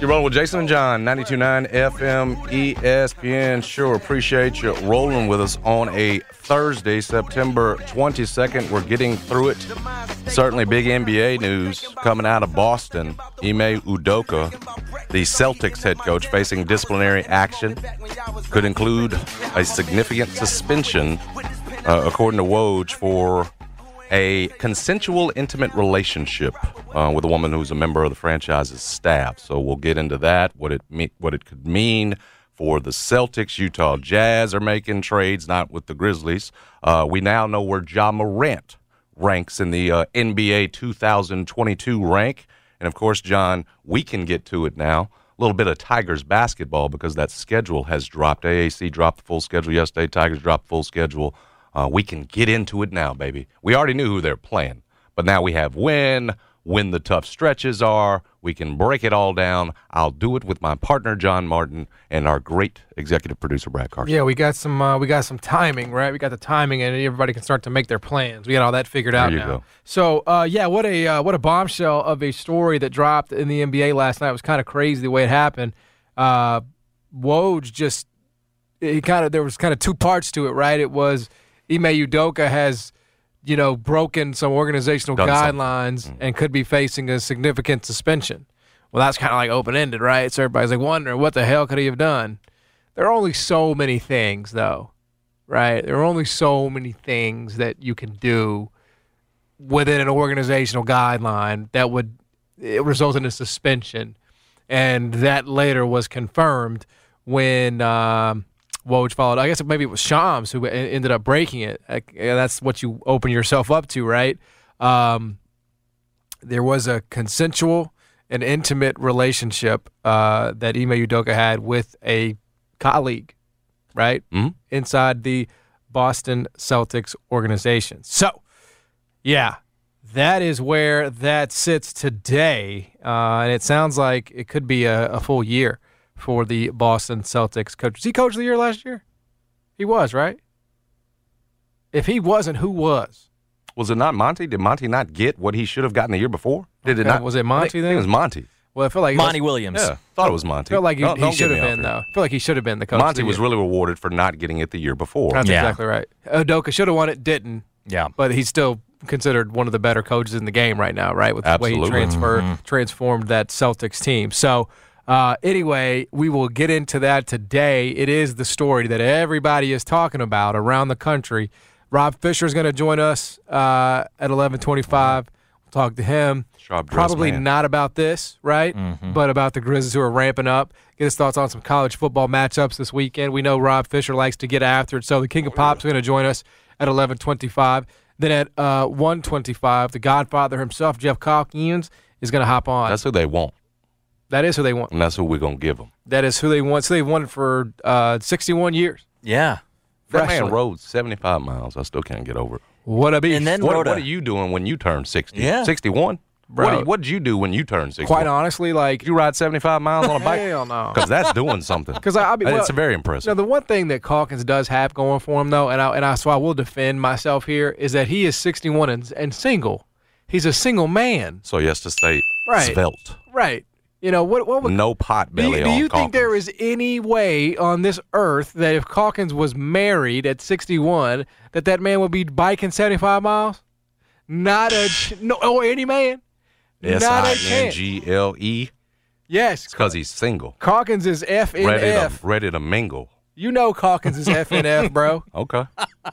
You're rolling with Jason and John, 92.9 FM ESPN. Sure appreciate you rolling with us on a Thursday, September 22nd. We're getting through it. Certainly big NBA news coming out of Boston. Ime Udoka, the Celtics head coach, facing disciplinary action. Could include a significant suspension, according to Woj, for a consensual intimate relationship with a woman who's a member of the franchise's staff. So we'll get into that, what it could mean for the Celtics. Utah Jazz are making trades, not with the Grizzlies. We now know where Ja Morant ranks in the NBA 2022 rank. And, of course, John, we can get to it now. A little bit of Tigers basketball because that schedule has dropped. AAC dropped the full schedule yesterday. Tigers dropped the full schedule. We can get into it now, baby. We already knew who they're playing, but now we have when the tough stretches are. We can break it all down. I'll do it with my partner, John Martin, and our great executive producer, Brad Carson. Yeah, we got some timing, right? We got the timing, and everybody can start to make their plans. We got all that figured out now. Go. So, what a bombshell of a story that dropped in the NBA last night. It was kind of crazy the way it happened. Woj just – there was 2 parts to it, right? It was – Ime Udoka has, broken some organizational guidelines and could be facing a significant suspension. Well, that's kind of like open-ended, right? So everybody's wondering, what the hell could he have done? There are only so many things, though, right? There are only so many things that you can do within an organizational guideline that would result in a suspension. And that later was confirmed when Woj followed. I guess maybe it was Shams who ended up breaking it. That's what you open yourself up to, right? There was a consensual and intimate relationship that Ime Udoka had with a colleague, right? Mm-hmm. Inside the Boston Celtics organization. So, yeah, that is where that sits today. And it sounds like it could be a full year for the Boston Celtics coach. Was he coach of the year last year? He was, right? If he wasn't, who was? Was it not Monty? Did Monty not get what he should have gotten the year before? Did it not? Was it Monty then? I think it was Monty. Well, I feel like Monty Williams. Yeah, thought it was Monty. I feel like he should have been, though. I feel like he should have been the coach. Monty was really rewarded for not getting it the year before. That's exactly right. Udoka should have won it, didn't. Yeah. But he's still considered one of the better coaches in the game right now, right? With the way he transformed that Celtics team. So, anyway, we will get into that today. It is the story that everybody is talking about around the country. Rob Fisher is going to join us at 11:25. We'll talk to him. Probably not about this, right? Mm-hmm. But about the Grizzlies who are ramping up. Get his thoughts on some college football matchups this weekend. We know Rob Fisher likes to get after it, so the King of Pop's going to join us at 11:25. Then at 1:25, the Godfather himself, Jeff Calkins, is going to hop on. That's who they want. That is who they want. And that's who we're going to give them. That is who they want. So they've wanted for 61 years. Yeah. That man rode 75 miles. I still can't get over it. What a beast. And then what are you doing when you turn 60? Yeah. 61? Bro, what did you do when you turned 60? Quite honestly, you ride 75 miles on a bike? Hell no. Because that's doing something. It's very impressive. The one thing that Calkins does have going for him, though, so I will defend myself here, is that he is 61 and single. He's a single man. So he has to stay svelte. Right. No pot belly on Calkins. Do you think there is any way on this earth that if Calkins was married at 61, that man would be biking 75 miles? Not a – no, or any man. S-I-N-G-L-E. Yes. Because he's single. Calkins is F-N-F. Ready to mingle. You know Calkins is F-N-F, bro. Okay.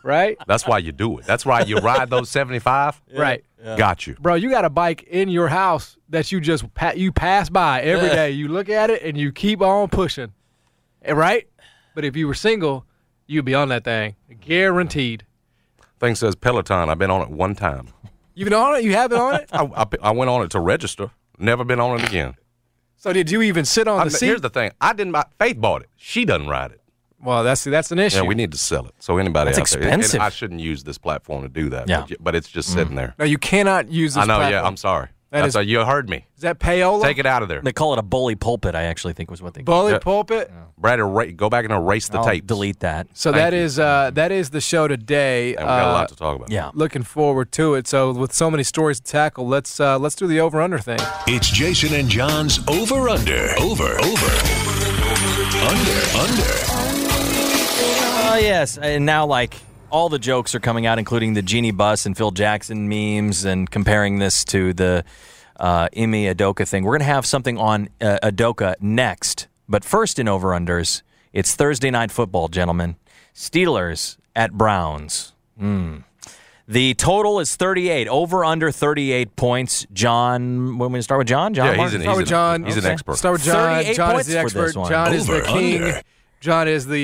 Right? That's why you do it. That's why you ride those 75. Yeah. Right. Yeah. Got you. Bro, you got a bike in your house that you just pass by every day. You look at it, and you keep on pushing. Right? But if you were single, you'd be on that thing. Guaranteed. Thing says Peloton. I've been on it one time. You've been on it? You have been on it? I went on it to register. Never been on it again. So did you even sit on the seat? Here's the thing. I didn't buy. Faith bought it. She doesn't ride it. Well, that's an issue. Yeah, we need to sell it. So anybody that's out expensive. There, I shouldn't use this platform to do that. Yeah. But it's just sitting there. No, you cannot use this platform. I know, yeah, I'm sorry. That's you heard me. Is that payola? Take it out of there. They call it a bully pulpit, I actually think was what they called it. Bully pulpit? Yeah. Brad, go back and erase the tape. Delete that. So that is the show today. And we got a lot to talk about. Yeah. Looking forward to it. So with so many stories to tackle, let's do the over-under thing. It's Jason and John's over-under. Over. Under. Oh, yes. And now, all the jokes are coming out, including the Genie Bus and Phil Jackson memes and comparing this to the Ime Udoka thing. We're going to have something on Udoka next. But first in over-unders, it's Thursday night football, gentlemen. Steelers at Browns. The total is 38. Over, under 38 points. John, when we start with John? John, yeah, he's an expert. Start with John. John is the expert. John is the king. Under. John is the...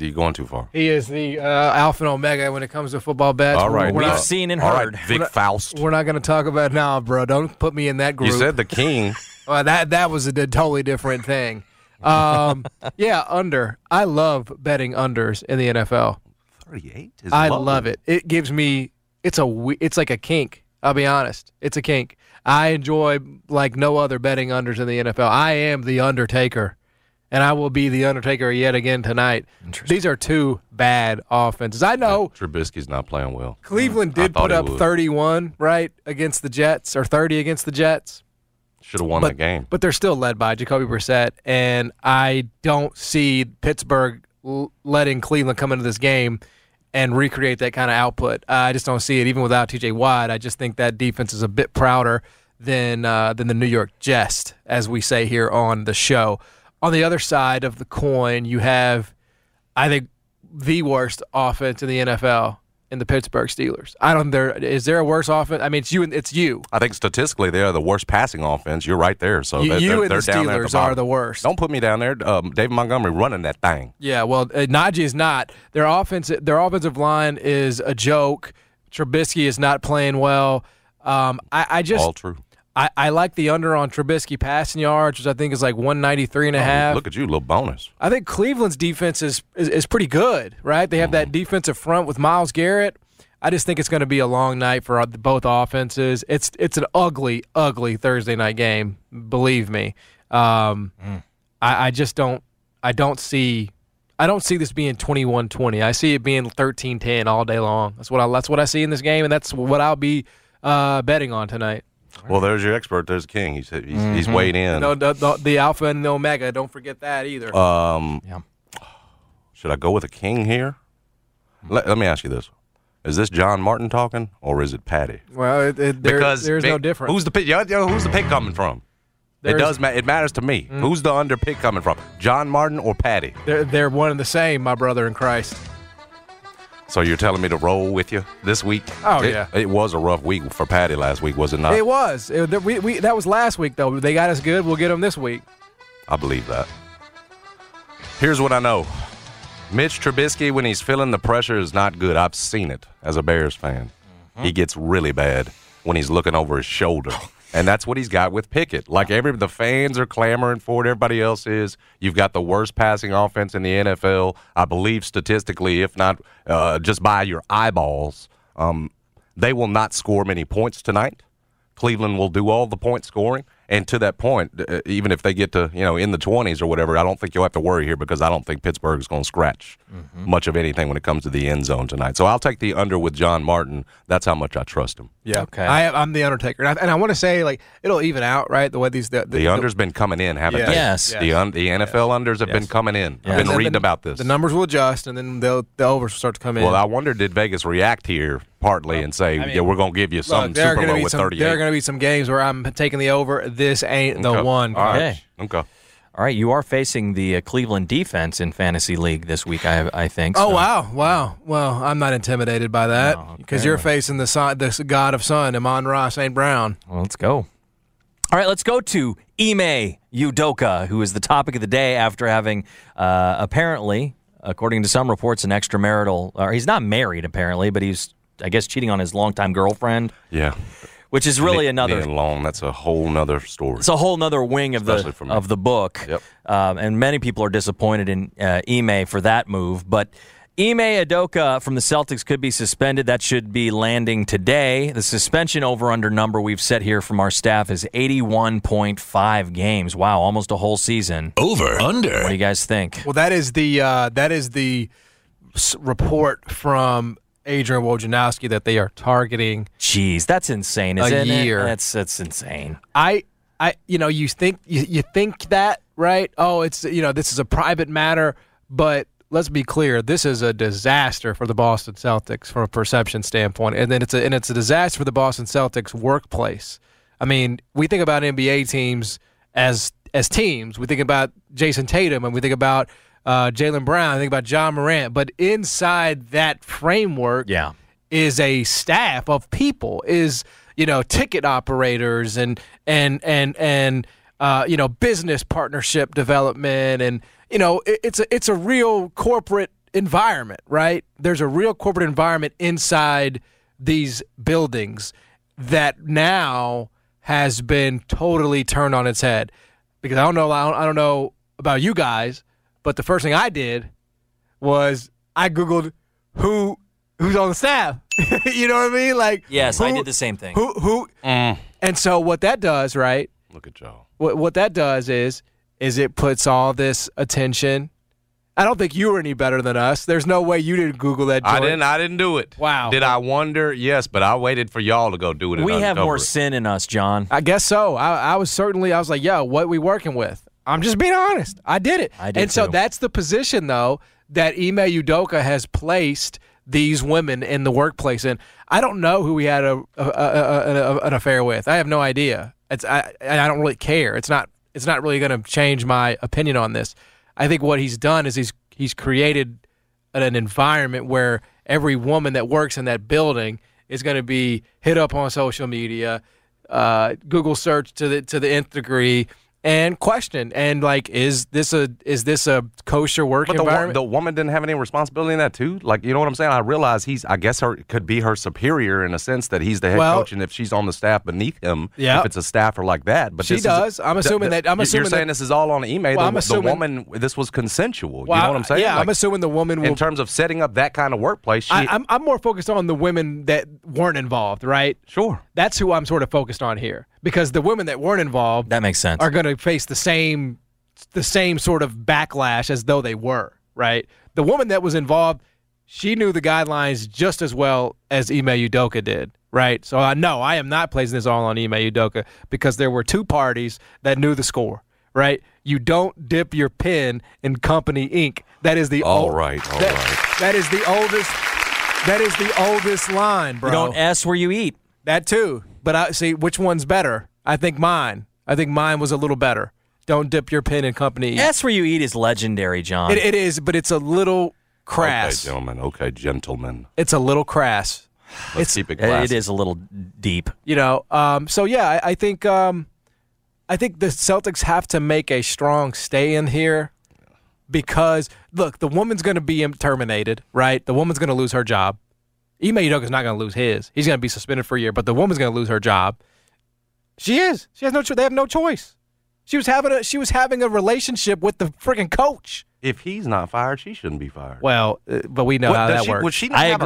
you're going too far. He is the alpha and omega when it comes to football bets. All right. We've seen and heard. All right, Vic Faust. We're not going to talk about... Nah, bro, don't put me in that group. You said the king. That was a totally different thing. Under. I love betting unders in the NFL. 38 is I lovely. Love it. It gives me... It's like a kink. I'll be honest. It's a kink. I enjoy like no other betting unders in the NFL. I am the undertaker. And I will be the undertaker yet again tonight. These are two bad offenses. I know. Trubisky's not playing well. Cleveland did put up 31, right, against the Jets, or 30 against the Jets. Should have won that game. But they're still led by Jacoby Brissett, and I don't see Pittsburgh letting Cleveland come into this game and recreate that kind of output. I just don't see it, even without T.J. Watt. I just think that defense is a bit prouder than the New York Jets, as we say here on the show. On the other side of the coin, you have, I think, the worst offense in the NFL in the Pittsburgh Steelers. Is there a worse offense? I mean, it's you. I think statistically they are the worst passing offense. You're right there. So they're the down there. The Steelers are the worst. Don't put me down there. David Montgomery running that thing. Yeah, well, Najee is not. Their offensive line is a joke. Trubisky is not playing well. I just all true. I like the under on Trubisky passing yards, which I think is like 193.5. Look at you, little bonus. I think Cleveland's defense is pretty good, right? They have that defensive front with Myles Garrett. I just think it's going to be a long night for both offenses. It's an ugly, ugly Thursday night game. Believe me, I just don't. I don't see this being 21-20. I see it being 13-10 all day long. That's what I see in this game, and that's what I'll be betting on tonight. Well, there's your expert. There's the king. He's weighed in. No, the alpha and the omega. Don't forget that either. Should I go with a king here? Let me ask you this: is this John Martin talking, or is it Patty? Well, there's no difference. Who's the pick coming from? It matters to me. Who's the under pick coming from? John Martin or Patty? They're one and the same, my brother in Christ. So you're telling me to roll with you this week? Oh, yeah. It was a rough week for Patty last week, was it not? It was. That was last week, though. They got us good. We'll get them this week. I believe that. Here's what I know. Mitch Trubisky, when he's feeling the pressure, is not good. I've seen it as a Bears fan. He gets really bad when he's looking over his shoulder. And that's what he's got with Pickett. Like the fans are clamoring for it. Everybody else is. You've got the worst passing offense in the NFL. I believe statistically, if not just by your eyeballs, they will not score many points tonight. Cleveland will do all the point scoring. And to that point, even if they get to in the 20s or whatever, I don't think you'll have to worry here because I don't think Pittsburgh is going to scratch much of anything when it comes to the end zone tonight. So I'll take the under with John Martin. That's how much I trust him. Yeah, okay. I'm the undertaker, and I want to say it'll even out, right? The way these the under's been coming in, haven't they? Yes. The NFL unders have been coming in. Yes. I've been reading about this. The numbers will adjust, and then the overs will start to come in. Well, I wonder did Vegas react here partly and say, I mean, yeah, we're going to give you some Super Bowl with 38. There are going to be some games where I'm taking the over. This ain't the one. Okay. All right, you are facing the Cleveland defense in Fantasy League this week, I think. So. Oh, wow. Well, I'm not intimidated by that because you're facing the God of Sun, Amon-Ra St. Brown. Well, let's go. All right, let's go to Ime Udoka, who is the topic of the day after having apparently, according to some reports, an extramarital – or he's not married apparently, but he's, I guess, cheating on his longtime girlfriend. Yeah. Which is really another long. That's a whole nother story. It's a whole nother wing of the book, and many people are disappointed in Ime for that move. But Ime Udoka from the Celtics could be suspended. That should be landing today. The suspension over/under number we've set here from our staff is 81.5 games. Wow, almost a whole season. Over/under. What do you guys think? Well, that is the report from Adrian Wojnarowski that they are targeting. Jeez, that's insane, isn't it? A year. That's insane. I you know, you think that, right? Oh, it's, you know, this is a private matter, but let's be clear, this is a disaster for the Boston Celtics from a perception standpoint, and then it's a disaster for the Boston Celtics workplace. I mean, we think about NBA teams as teams. We think about Jason Tatum, and we think about Jaylen Brown, I think about Ja Morant, but inside that framework is a staff of people, is, you know, ticket operators and you know, business partnership development, and, you know, it's a real corporate environment, right? There's a real corporate environment inside these buildings that now has been totally turned on its head. Because I don't know about you guys, but the first thing I did was I Googled who's on the staff. You know what I mean? Like, yes, I did the same thing. Who? And so what that does, right? Look at y'all. What that does is it puts all this attention. I don't think you were any better than us. There's no way you didn't Google that, George. I didn't do it. Wow. Did I wonder? Yes, but I waited for y'all to go do it. We have more sin in us, John. I guess so. I was like, yo, what we working with? I'm just being honest. I did it. So that's the position, though, that Ime Udoka has placed these women in the workplace in. I don't know who he had an affair with. I have no idea. I don't really care. It's not really going to change my opinion on this. I think what he's done is he's created an environment where every woman that works in that building is going to be hit up on social media, Google search to the nth degree, and question, and like, is this a kosher work environment? The woman didn't have any responsibility in that too. Like, you know what I'm saying? I realize I guess could be her superior in a sense that he's the head coach, and if she's on the staff beneath him, if it's a staffer like that. But she does. I'm assuming you're saying this is all on Ime. Well, the woman. This was consensual. Well, you know what I'm saying? Yeah, like, I'm assuming the woman will, in terms of setting up that kind of workplace. I'm more focused on the women that weren't involved, right? Sure. That's who I'm sort of focused on here, because the women that weren't involved, that makes sense, are going to face the same sort of backlash as though they were, right? The woman that was involved, she knew the guidelines just as well as Ime Udoka did, right? So I am not placing this all on Ime Udoka, because there were two parties that knew the score, right? You don't dip your pen in company ink. That is the oldest line, bro. You don't S where you eat. That too. But I see which one's better. I think mine was a little better. Don't dip your pen in company ink. That's where you eat is legendary, John. It is, but it's a little crass. Okay, gentlemen. It's a little crass. Let's keep it classy. It is a little deep. You know, I think the Celtics have to make a strong stay in here, because, look, the woman's going to be terminated, right? The woman's going to lose her job. Ime Udoka's not going to lose his. He's going to be suspended for a year, but the woman's going to lose her job. She is. She has no choice. They have no choice. She was having a relationship with the freaking coach. If he's not fired, she shouldn't be fired. Well, but we know how that works. Would she not have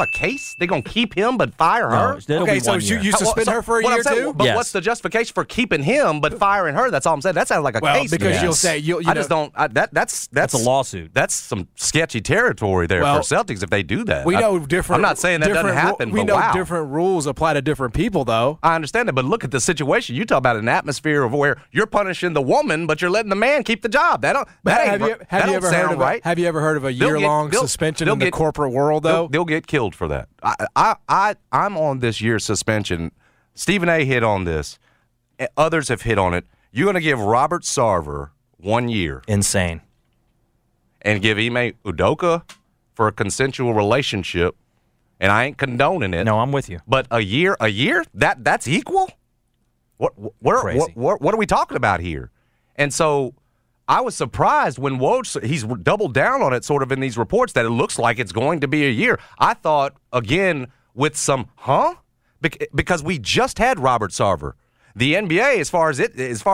a case? They're going to keep him but fire her? No, okay, so you suspend her for a year too? But what's the justification for keeping him but firing her? That's all I'm saying. That sounds like a case. Well, because you'll say... That's a lawsuit. That's some sketchy territory there for Celtics if they do that. We know different... I'm not saying that doesn't happen, but wow. We know different rules apply to different people, though. I understand that, but look at the situation. You talk about an atmosphere of where you're punishing the woman, but you're letting the man keep the job. That ain't Have you ever heard of a year-long suspension in the corporate world, though? They'll get killed for that. I'm on this year's suspension. Stephen A. hit on this. Others have hit on it. You're going to give Robert Sarver 1 year. Insane. And give Ime Udoka for a consensual relationship, and I ain't condoning it. No, I'm with you. But a year? That's equal? What are we talking about here? And so I was surprised when Woj, he's doubled down on it sort of in these reports, that it looks like it's going to be a year. I thought, again, with some, because we just had Robert Sarver. The NBA, as far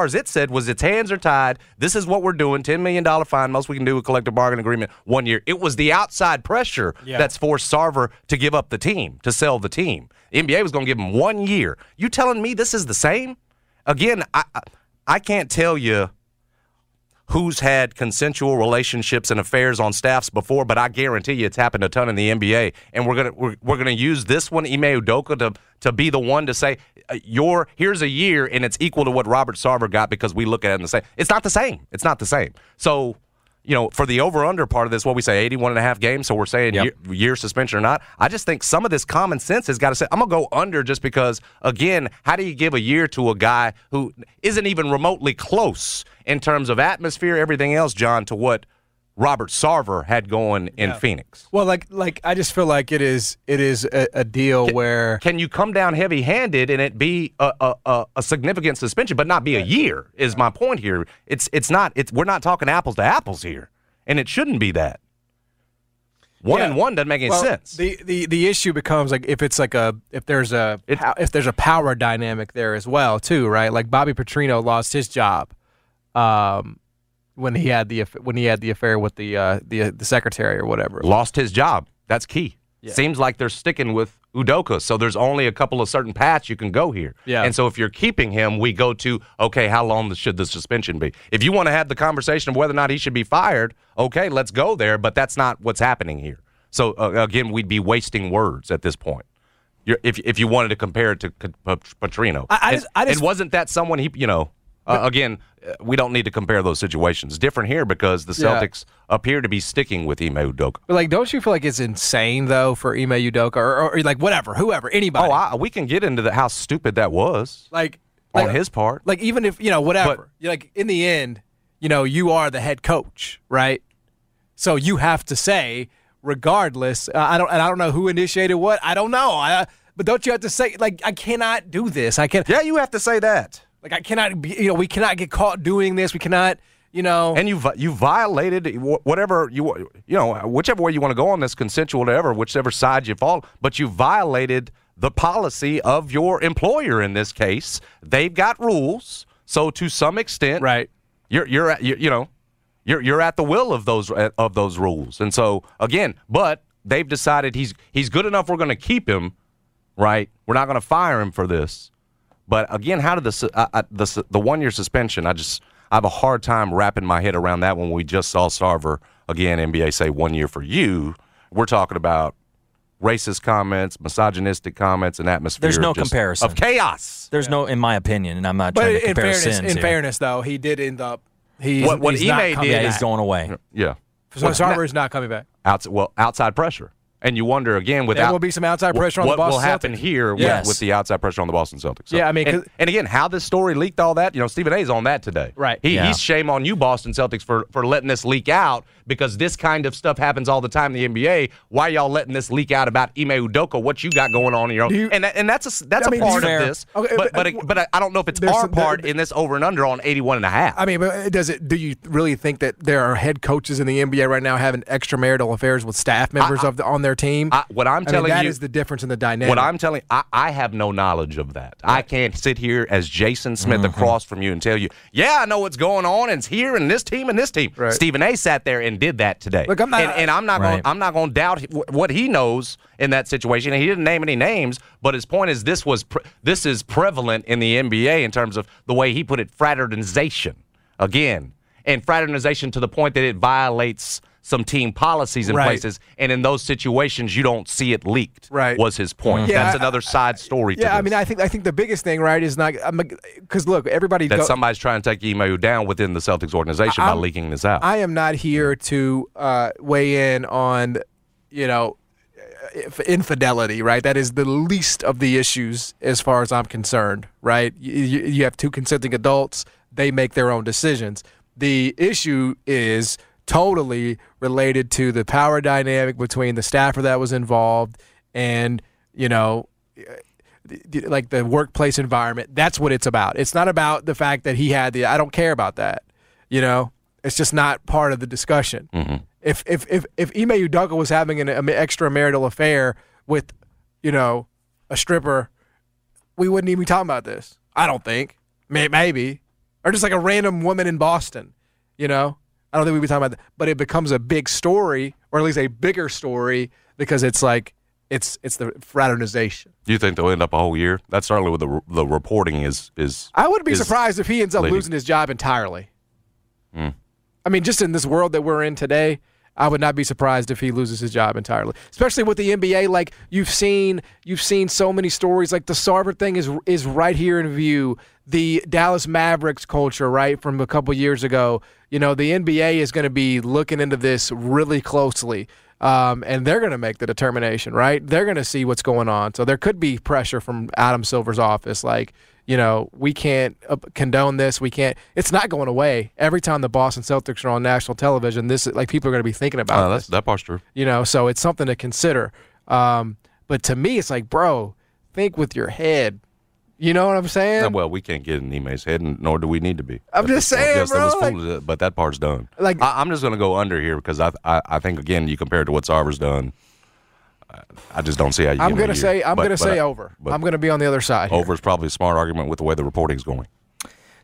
as it said, was its hands are tied. This is what we're doing. $10 million fine. Most we can do a collective bargaining agreement 1 year. It was the outside pressure that's forced Sarver to give up the team, to sell the team. The NBA was going to give him 1 year. You telling me this is the same? Again, I can't tell you who's had consensual relationships and affairs on staffs before, but I guarantee you it's happened a ton in the NBA. And we're gonna use this one, Ime Udoka, to be the one to say, here's a year, and it's equal to what Robert Sarver got because we look at it in the same. It's not the same. It's not the same. So, you know, for the over-under part of this, what we say, 81.5 games, so we're saying year suspension or not. I just think some of this common sense has got to say, I'm going to go under just because, again, how do you give a year to a guy who isn't even remotely close in terms of atmosphere, everything else, John, to what Robert Sarver had going in Phoenix? Well, like I just feel like it is a deal where... Can you come down heavy-handed and it be a significant suspension, but not be a year, is my point here. It's not, we're not talking apples to apples here, and it shouldn't be that. One and one doesn't make any sense. The issue becomes like if there's a power dynamic there as well too, right? Like Bobby Petrino lost his job when he had the affair with the secretary or whatever. Lost his job. That's key. Yeah. Seems like they're sticking with Udoka, so there's only a couple of certain paths you can go here. Yeah. And so if you're keeping him, we go to, okay, how long should the suspension be? If you want to have the conversation of whether or not he should be fired, okay, let's go there, but that's not what's happening here. So, again, we'd be wasting words at this point. If you wanted to compare it to Petrino. I just, and wasn't that someone he, you know... again, we don't need to compare those situations. Different here because the Celtics appear to be sticking with Ime Udoka. But like, don't you feel like it's insane though for Ime Udoka or like whatever, whoever, anybody? Oh, we can get into how stupid that was. Like on his part. Like even if whatever. But, like in the end, you are the head coach, right? So you have to say, regardless. I don't know who initiated what. I don't know. But don't you have to say like I cannot do this? I can't. Yeah, you have to say that. Like, I cannot be, we cannot get caught doing this. We cannot, And you violated whatever whichever way you want to go on this, consensual, whatever, whichever side you fall, but you violated the policy of your employer in this case. They've got rules, so to some extent, right? You're at the will of those rules, and so again, but they've decided he's good enough. We're going to keep him, right? We're not going to fire him for this. But again, how did the 1 year suspension? I have a hard time wrapping my head around that when we just saw Sarver again. NBA say 1 year for you. We're talking about racist comments, misogynistic comments, and atmosphere. There's no comparison of chaos. There's no, in my opinion, and I'm not trying to compare sins. In fairness, though, he did end up. What Ime did, he's going away. Yeah, so Sarver is not coming back. Outside pressure. And you wonder, again, there will be some outside pressure on the Boston Celtics. What will happen here with the outside pressure on the Boston Celtics. So, yeah, I mean... And again, how this story leaked all that, Stephen A's on that today. Right. He's shame on you, Boston Celtics, for letting this leak out because this kind of stuff happens all the time in the NBA. Why y'all letting this leak out about Ime Udoka, what you got going on in your own? That's a part of this. Okay, but I don't know if it's our part in this over and under on 81.5. I mean, but do you really think that there are head coaches in the NBA right now having extramarital affairs with staff members on their team? What I'm telling you is the difference in the dynamic. What I'm telling I have no knowledge of that. Right. I can't sit here as Jason Smith across from you and tell you, I know what's going on, and it's here, and this team. Right. Stephen A. sat there and did that today. Look, I'm not going to doubt what he knows in that situation. And he didn't name any names, but his point is this is prevalent in the NBA in terms of the way he put it, fraternization again, and fraternization to the point that it violates some team policies in places, and in those situations, you don't see it leaked, was his point. Yeah, that's another side story to this. Yeah, I mean, I think the biggest thing, is not – because, look, everybody – that somebody's trying to take Ime down within the Celtics organization by leaking this out. I am not here to weigh in on, infidelity, that is the least of the issues as far as I'm concerned, you have two consenting adults, they make their own decisions. The issue is totally related to the power dynamic between the staffer that was involved and like the workplace environment. That's what it's about. It's not about the fact that he had the — I don't care about that, it's just not part of the discussion. If Ime Udoka was having an extramarital affair with, a stripper, we wouldn't even be talking about this. I don't think. Maybe. Or just like a random woman in Boston, I don't think we'd be talking about that. But it becomes a big story, or at least a bigger story, because it's like it's the fraternization. Do you think they'll end up a whole year? That's certainly what the reporting is. I would be surprised if he ends up losing his job entirely. I mean, just in this world that we're in today, I would not be surprised if he loses his job entirely, especially with the NBA. Like you've seen so many stories. Like the Sarver thing is right here in view. The Dallas Mavericks culture, from a couple years ago. The NBA is going to be looking into this really closely, and they're going to make the determination. They're going to see what's going on. So there could be pressure from Adam Silver's office, we can't condone this. We can't. It's not going away. Every time the Boston Celtics are on national television, this people are going to be thinking about this. That part's true. So it's something to consider. But to me, it's like, bro, think with your head. You know what I'm saying? No, well, we can't get in Ime's head, nor do we need to be. I'm just saying, yes, bro. That was foolish, but that part's done. I'm just going to go under here because I think, again, you compare it to what Sarver's done. I just don't see how you can do it. I'm going to say over. I'm going to be on the other side. Over is probably a smart argument with the way the reporting's going.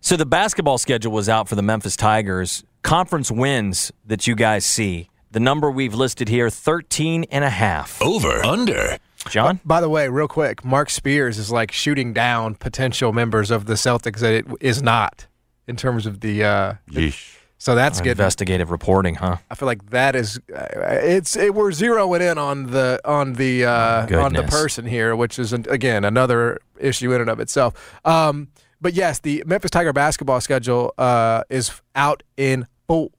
So the basketball schedule was out for the Memphis Tigers. Conference wins that you guys see. The number we've listed here, 13.5. Over, under. John? By the way, real quick, Mark Spears is like shooting down potential members of the Celtics that it is not in terms of the – so that's good. Investigative reporting, huh? I feel like that is we're zeroing in on the person here, which is again another issue in and of itself. But yes, the Memphis Tiger basketball schedule is out in full.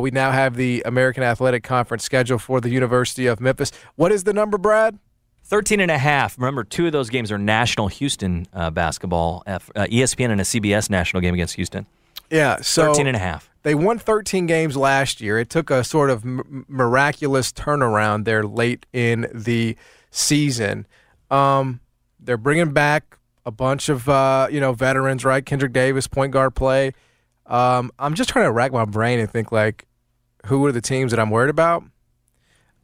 We now have the American Athletic Conference schedule for the University of Memphis. What is the number, Brad? 13.5. Remember, two of those games are national. Houston basketball, ESPN, and a CBS national game against Houston. Yeah, so 13.5. They won 13 games last year. It took a sort of miraculous turnaround there late in the season. They're bringing back a bunch of veterans, right? Kendrick Davis, point guard play. I'm just trying to rack my brain and think who are the teams that I'm worried about?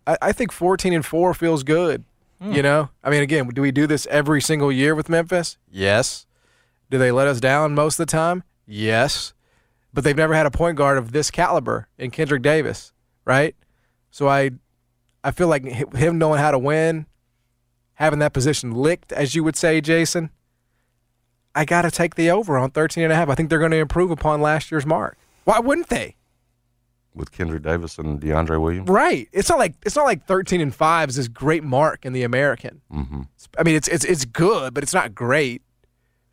I think 14-4 feels good. I mean, again, do we do this every single year with Memphis? Yes. Do they let us down most of the time? Yes. But they've never had a point guard of this caliber in Kendrick Davis, right? So I feel like him knowing how to win, having that position licked, as you would say, Jason, I got to take the over on 13.5. I think they're going to improve upon last year's mark. Why wouldn't they? With Kendrick Davis and DeAndre Williams, right? It's not like 13.5 is this great mark in the American. I mean, it's good, but it's not great.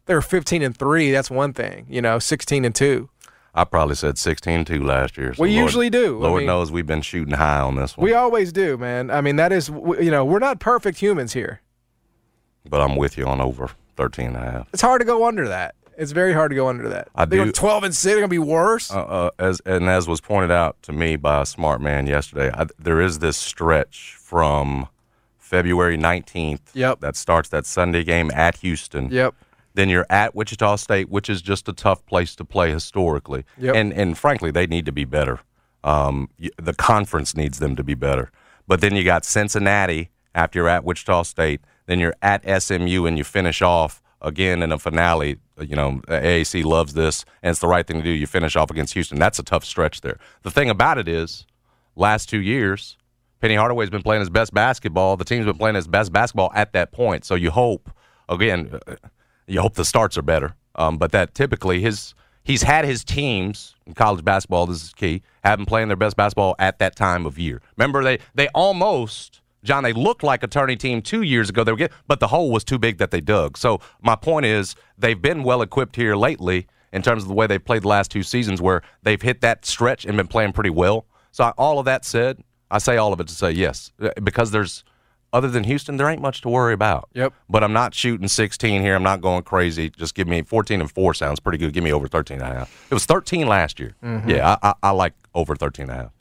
They're 15-3. That's one thing. 16-2. I probably said 16-2 last year. So we usually do. Lord knows we've been shooting high on this one. We always do, man. I mean, that is, we're not perfect humans here. But I'm with you on over 13.5. It's hard to go under that. It's very hard to go under that. They're 12-6. They're going to be worse. As was pointed out to me by a smart man yesterday, there is this stretch from February 19th. Yep. That starts that Sunday game at Houston. Yep. Then you're at Wichita State, which is just a tough place to play historically. Yep. And frankly, they need to be better. The conference needs them to be better. But then you got Cincinnati after you're at Wichita State. Then you're at SMU, and you finish off again in a finale. AAC loves this, and it's the right thing to do. You finish off against Houston. That's a tough stretch there. The thing about it is, last 2 years, Penny Hardaway's been playing his best basketball. The team's been playing his best basketball at that point. So you hope, again – you hope the starts are better, but that typically his He's had his teams in college basketball, this is key, have them playing their best basketball at that time of year. Remember, they almost, John, they looked like a tourney team 2 years ago. They were getting, but the hole was too big that they dug. So my point is they've been well-equipped here lately in terms of the way they've played the last two seasons where they've hit that stretch and been playing pretty well. So all of that said, I say all of it to say yes, because there's, other than Houston, there ain't much to worry about. Yep. But I'm not shooting 16 here. I'm not going crazy. Just give me 14-4 sounds pretty good. Give me over 13.5. It was 13 last year. Mm-hmm. Yeah, I like over 13.5.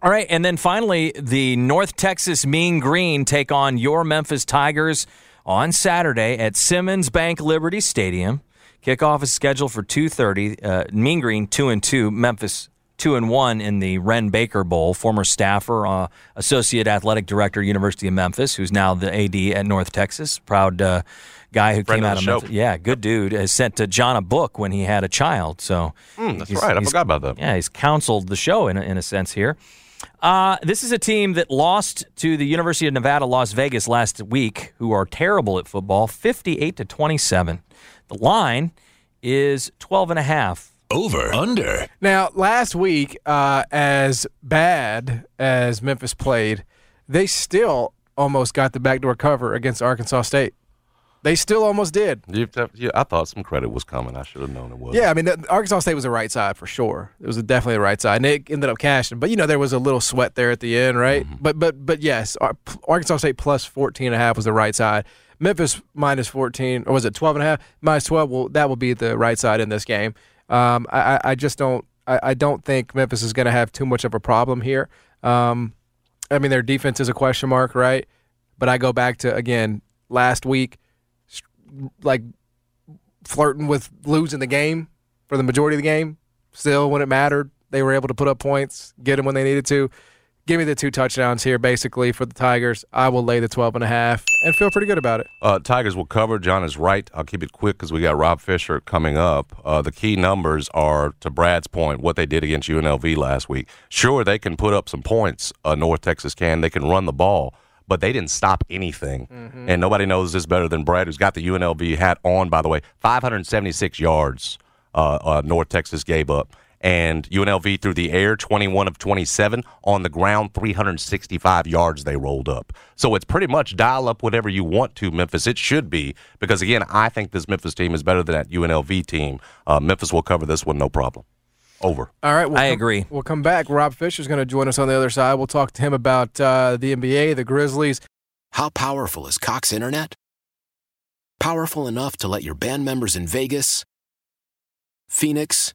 All right, and then finally, the North Texas Mean Green take on your Memphis Tigers on Saturday at Simmons Bank Liberty Stadium. Kickoff is scheduled for 2:30. Mean Green 2-2. Memphis 2-1 in the Wren Baker Bowl. Former staffer, associate athletic director, University of Memphis, who's now the AD at North Texas. Proud guy who came out of Memphis. Yeah, good dude. Has sent to John a book when he had a child. So that's right. I forgot about that. Yeah, he's counseled the show in a sense here. This is a team that lost to the University of Nevada, Las Vegas last week, who are terrible at football, 58-27. The line is 12.5. Over, under. Now, last week, as bad as Memphis played, they still almost got the backdoor cover against Arkansas State. They still almost did. I thought some credit was coming. I should have known it was. Yeah, I mean, Arkansas State was the right side for sure. It was definitely the right side, and it ended up cashing. But, you know, there was a little sweat there at the end, right? Mm-hmm. But yes, Arkansas State plus 14.5 was the right side. Memphis minus 14, or was it 12.5? Minus 12, well, that will be the right side in this game. I just don't. I don't think Memphis is going to have too much of a problem here. I mean, their defense is a question mark, right? But I go back to again last week, like flirting with losing the game for the majority of the game. Still, when it mattered, they were able to put up points, get them when they needed to. Give me the 2 touchdowns here, basically, for the Tigers. I will lay the 12.5 and feel pretty good about it. Tigers will cover. John is right. I'll keep it quick because we got Rob Fisher coming up. The key numbers are, to Brad's point, what they did against UNLV last week. Sure, they can put up some points, North Texas can. They can run the ball, but they didn't stop anything. Mm-hmm. And nobody knows this better than Brad, who's got the UNLV hat on, by the way. 576 yards North Texas gave up. And UNLV through the air, 21 of 27. On the ground, 365 yards they rolled up. So it's pretty much dial up whatever you want to, Memphis. It should be because, again, I think this Memphis team is better than that UNLV team. Memphis will cover this one, no problem. Over. All right. I agree. We'll come back. Rob Fisher's going to join us on the other side. We'll talk to him about the NBA, the Grizzlies. How powerful is Cox Internet? Powerful enough to let your band members in Vegas, Phoenix,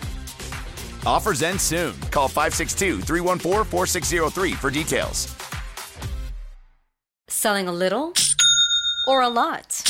Offers end soon. Call 562-314-4603 for details. Selling a little or a lot?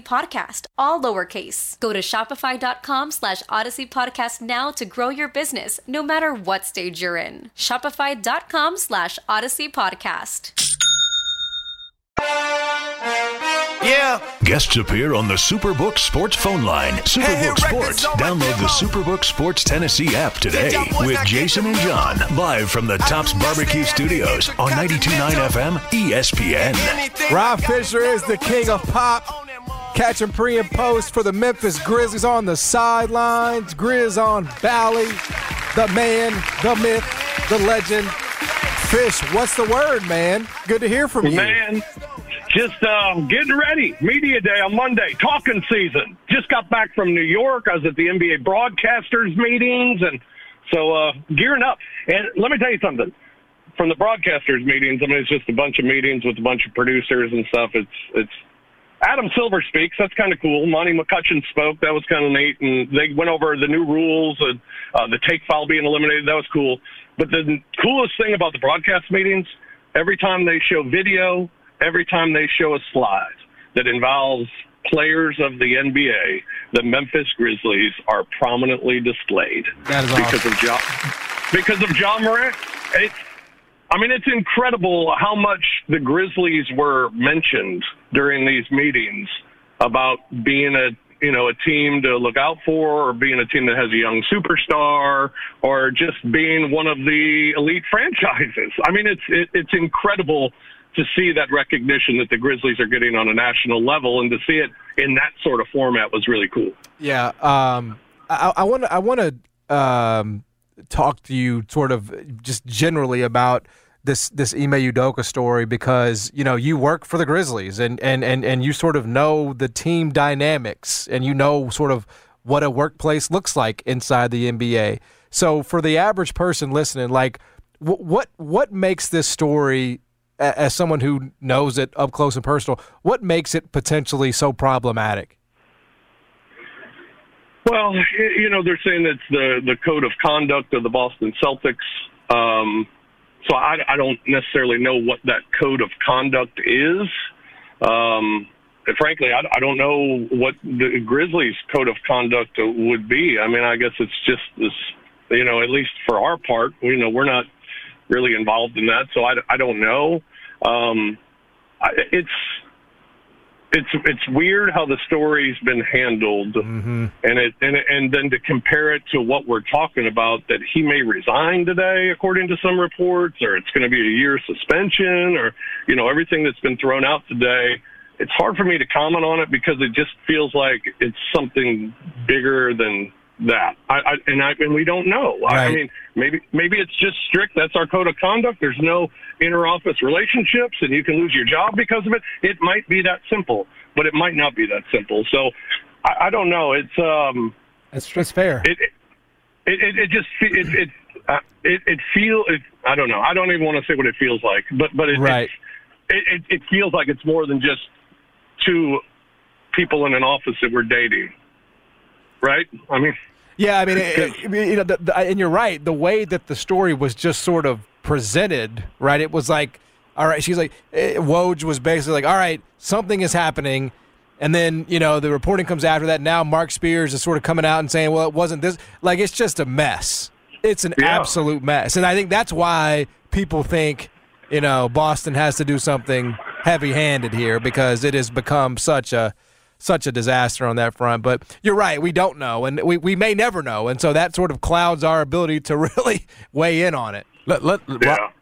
Podcast, all lowercase. Go to shopify.com/Odyssey Podcast now to grow your business, no matter what stage you're in. Shopify.com/Odyssey Podcast. Yeah. Guests appear on the Superbook Sports phone line. Superbook Sports. Download the Superbook Sports Tennessee app today with Jason and John, live from the Topps Barbecue Studios on 92.9 FM ESPN. Rob Fisher is the king of pop. Catch him pre and post for the Memphis Grizzlies on the sidelines. Grizz on Bally. The man, the myth, the legend. Fish, what's the word, man? Good to hear from you. Man, just getting ready. Media day on Monday. Talking season. Just got back from New York. I was at the NBA broadcasters meetings, and so gearing up. And let me tell you something. From the broadcasters meetings, I mean, it's just a bunch of meetings with a bunch of producers and stuff. It's Adam Silver speaks. That's kind of cool. Monty McCutcheon spoke. That was kind of neat. And they went over the new rules and the take foul being eliminated. That was cool. But the coolest thing about the broadcast meetings, every time they show video, every time they show a slide that involves players of the NBA, the Memphis Grizzlies are prominently displayed. That is because awesome. Because of Ja Morant. It's incredible how much the Grizzlies were mentioned during these meetings about being a team to look out for, or being a team that has a young superstar, or just being one of the elite franchises. I mean, it's incredible to see that recognition that the Grizzlies are getting on a national level, and to see it in that sort of format was really cool. Yeah, I want to talk to you sort of just generally about this Ime Udoka story, because you work for the Grizzlies and you sort of know the team dynamics, and you know sort of what a workplace looks like inside the NBA. So for the average person listening, like what makes this story, as someone who knows it up close and personal, what makes it potentially so problematic? Well, they're saying it's the code of conduct of the Boston Celtics. So I don't necessarily know what that code of conduct is. Frankly, I don't know what the Grizzlies' code of conduct would be. I mean, I guess it's just this, at least for our part, we're not really involved in that. So I don't know. It's weird how the story's been handled, mm-hmm. and then to compare it to what we're talking about, that he may resign today, according to some reports, or it's going to be a year suspension, or everything that's been thrown out today. It's hard for me to comment on it because it just feels like it's something bigger than that. And we don't know. Right. I mean, maybe it's just strict. That's our code of conduct. There's no interoffice relationships, and you can lose your job because of it. It might be that simple, but it might not be that simple. So I don't know. It's it's just fair. It I don't know. I don't even want to say what it feels like, but it feels like it's more than just two people in an office that we're dating. Right? I mean, yeah, I mean, and you're right. The way that the story was just sort of presented, right? It was like, all right, she's like, Woj was basically like, all right, something is happening. And then, the reporting comes after that. Now Mark Spears is sort of coming out and saying, well, it wasn't this. Like, it's just a mess. It's an absolute mess. And I think that's why people think, Boston has to do something heavy-handed here, because it has become such a disaster on that front. But you're right, we don't know, and we may never know, and so that sort of clouds our ability to really weigh in on it.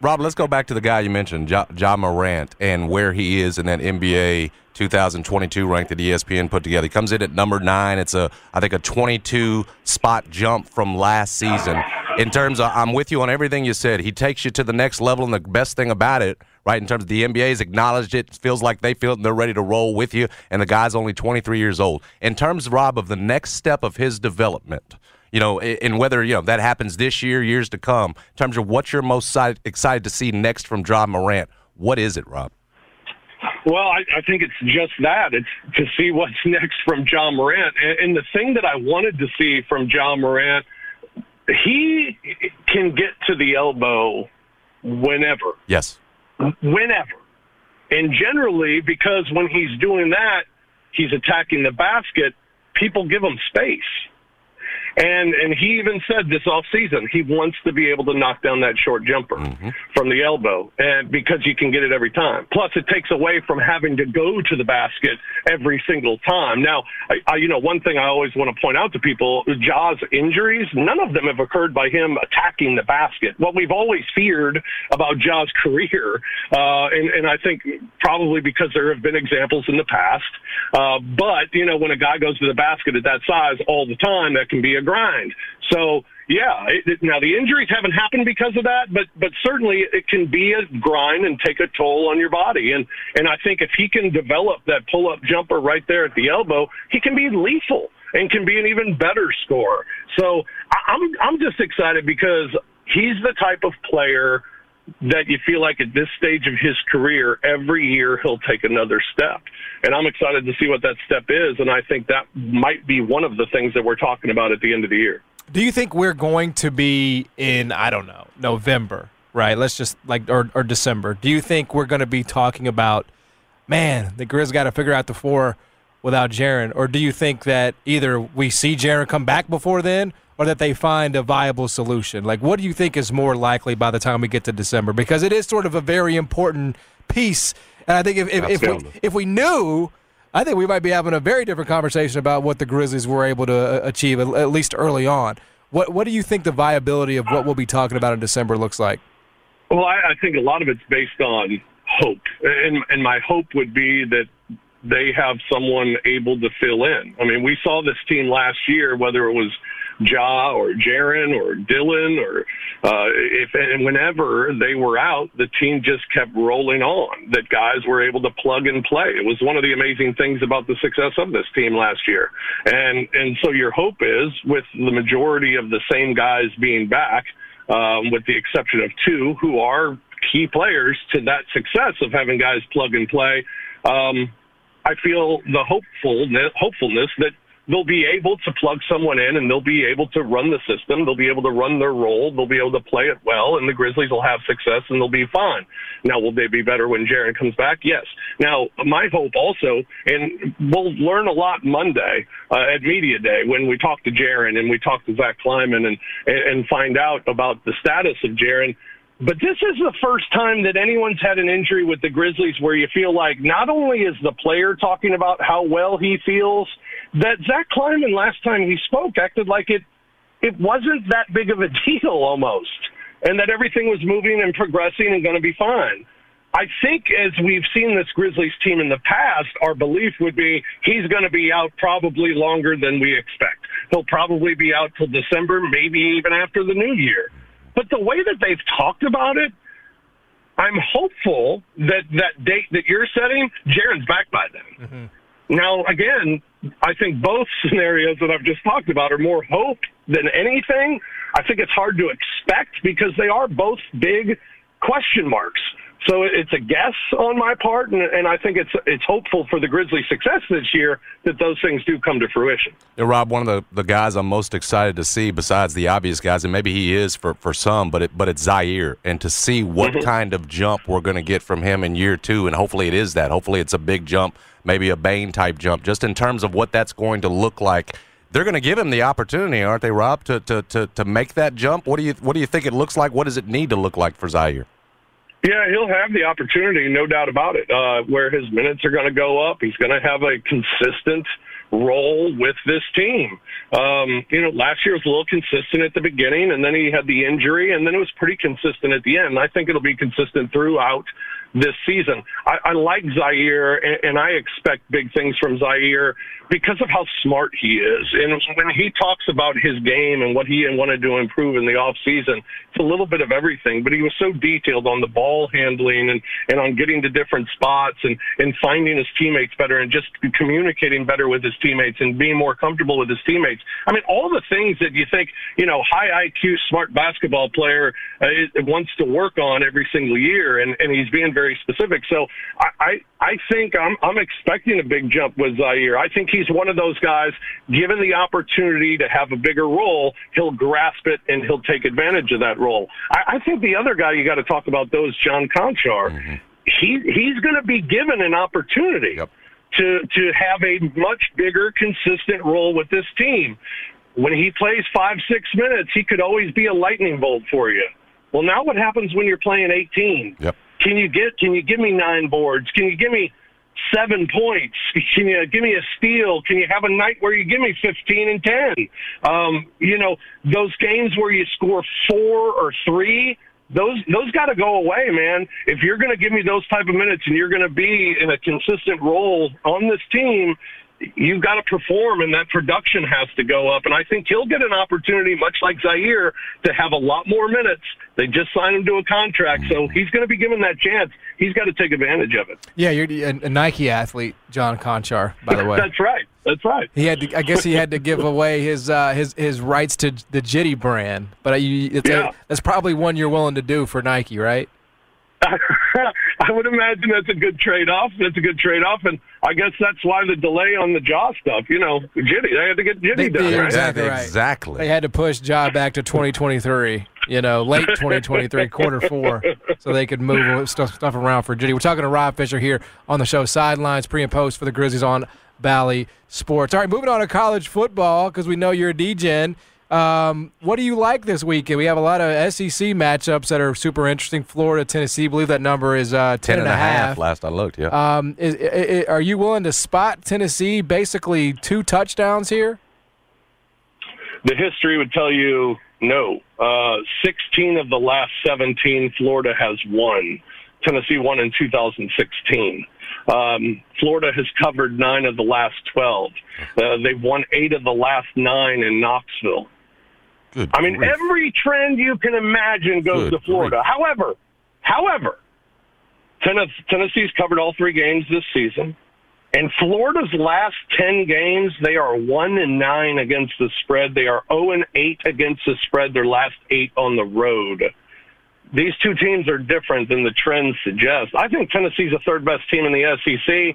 Rob, let's go back to the guy you mentioned, Ja Morant, and where he is in that NBA 2022 rank that ESPN put together. He comes in at number 9. It's a 22-spot jump from last season. in terms of, I'm with you on everything you said. He takes you to the next level, and the best thing about it, right, in terms of the NBA's acknowledged it, feels like they feel it, and they're ready to roll with you, and the guy's only 23 years old. In terms, Rob, of the next step of his development, you know, and whether, you know, that happens this year, years to come, in terms of what you're most excited to see next from Ja Morant, what is it, Rob? Well, I think it's just that. It's to see what's next from Ja Morant. And the thing that I wanted to see from Ja Morant, he can get to the elbow whenever. Yes. Whenever. And generally, because when he's doing that, he's attacking the basket, people give him space. And he even said this offseason, he wants to be able to knock down that short jumper from the elbow, and because you can get it every time. Plus, it takes away from having to go to the basket every single time. Now, I one thing I always want to point out to people, Ja's injuries, none of them have occurred by him attacking the basket. What we've always feared about Ja's career, and I think probably because there have been examples in the past, but, you know, when a guy goes to the basket at that size all the time, that can be a grind. So, yeah, now the injuries haven't happened because of that, but certainly it can be a grind and take a toll on your body. And I think if he can develop that pull-up jumper right there at the elbow, he can be lethal and can be an even better scorer. So I'm just excited because he's the type of player that you feel like at this stage of his career, every year he'll take another step. And I'm excited to see what that step is, and I think that might be one of the things that we're talking about at the end of the year. Do you think we're going to be in, I don't know, November, right? Let's just, like, or December. Do you think we're going to be talking about, man, the Grizz got to figure out the four without Jaren? Or do you think that either we see Jaren come back before then, or that they find a viable solution? Like, what do you think is more likely by the time we get to December? Because it is sort of a very important piece. And I think if we knew, I think we might be having a very different conversation about what the Grizzlies were able to achieve, at least early on. What do you think the viability of what we'll be talking about in December looks like? Well, I think a lot of it's based on hope. And my hope would be that they have someone able to fill in. I mean, we saw this team last year, whether it was Ja or Jaren or Dylan or whenever they were out, the team just kept rolling on, that guys were able to plug and play. It was one of the amazing things about the success of this team last year. And so your hope is, with the majority of the same guys being back, with the exception of two who are key players to that success of having guys plug and play, I feel the hopefulness that they'll be able to plug someone in, and they'll be able to run the system. They'll be able to run their role. They'll be able to play it well, and the Grizzlies will have success, and they'll be fine. Now, will they be better when Jaren comes back? Yes. Now, my hope also, and we'll learn a lot Monday at Media Day when we talk to Jaren and we talk to Zach Kleiman and find out about the status of Jaren. But this is the first time that anyone's had an injury with the Grizzlies where you feel like not only is the player talking about how well he feels, that Zach Kleiman, last time he spoke, acted like it wasn't that big of a deal almost, and that everything was moving and progressing and going to be fine. I think as we've seen this Grizzlies team in the past, our belief would be he's going to be out probably longer than we expect. He'll probably be out till December, maybe even after the new year. But the way that they've talked about it, I'm hopeful that that date that you're setting, Jaren's back by then. Now, again, I think both scenarios that I've just talked about are more hope than anything. I think it's hard to expect because they are both big question marks. So it's a guess on my part, and I think it's hopeful for the Grizzlies' success this year that those things do come to fruition. Yeah, Rob, one of the guys I'm most excited to see, besides the obvious guys, and maybe he is for some, but it's Zaire, and to see what kind of jump we're going to get from him in year two, and hopefully it is that. Hopefully it's a big jump, maybe a Bane-type jump, just in terms of what that's going to look like. They're going to give him the opportunity, aren't they, Rob, to make that jump? What do you think it looks like? What does it need to look like for Zaire? Yeah, he'll have the opportunity, no doubt about it, where his minutes are going to go up. He's going to have a consistent role with this team. Last year was a little consistent at the beginning, and then he had the injury, and then it was pretty consistent at the end. I think it'll be consistent throughout this season. I like Zaire, and I expect big things from Zaire because of how smart he is. And when he talks about his game and what he wanted to improve in the offseason, it's a little bit of everything, but he was so detailed on the ball handling and on getting to different spots and finding his teammates better and just communicating better with his teammates and being more comfortable with his teammates. I mean, all the things that you think, you know, high IQ, smart basketball player wants to work on every single year, and he's being very specific. So I think I'm expecting a big jump with Zaire. I think he's one of those guys, given the opportunity to have a bigger role, he'll grasp it and he'll take advantage of that role. I think the other guy you got to talk about, though, is John Conchar. Mm-hmm. He's going to be given an opportunity to have a much bigger, consistent role with this team. When he plays 5-6 minutes, he could always be a lightning bolt for you. Well, now what happens when you're playing 18? Yep. Can you give me 9 boards? Can you give me 7 points? Can you give me a steal? Can you have a night where you give me 15 and 10? You know, those games where you score 4 or 3, those got to go away, man. If you're going to give me those type of minutes and you're going to be in a consistent role on this team, you've got to perform, and that production has to go up. And I think he'll get an opportunity, much like Zaire, to have a lot more minutes. They just signed him to a contract, so he's going to be given that chance. He's got to take advantage of it. Yeah, you're a Nike athlete, John Conchar, by the way. That's right. That's right. He had to, I guess he had to give away his rights to the Giddey brand, but that's probably one you're willing to do for Nike, right? I would imagine that's a good trade-off. That's a good trade-off, and I guess that's why the delay on the Ja stuff. You know, Giddey. They had to get Giddey done, right? Exactly right. Exactly. They had to push Ja back to 2023, you know, late 2023, quarter 4, so they could move stuff around for Giddey. We're talking to Rob Fisher here on the show, Sidelines, pre and post for the Grizzlies on Bally Sports. All right, moving on to college football, because we know you're a D-Gen. What do you like this weekend? We have a lot of SEC matchups that are super interesting. Florida, Tennessee, I believe that number is 10.5. Last I looked, yeah. Are you willing to spot Tennessee basically 2 touchdowns here? The history would tell you no. 16 of the last 17, Florida has won. Tennessee won in 2016. Florida has covered 9 of the last 12. They've won 8 of the last 9 in Knoxville. Every trend you can imagine goes to Florida. However, Tennessee's covered all 3 games this season, and Florida's last 10 games, they are 1-9 against the spread. They are 0-8 against the spread, their last 8 on the road. These 2 teams are different than the trends suggest. I think Tennessee's the 3rd-best team in the SEC.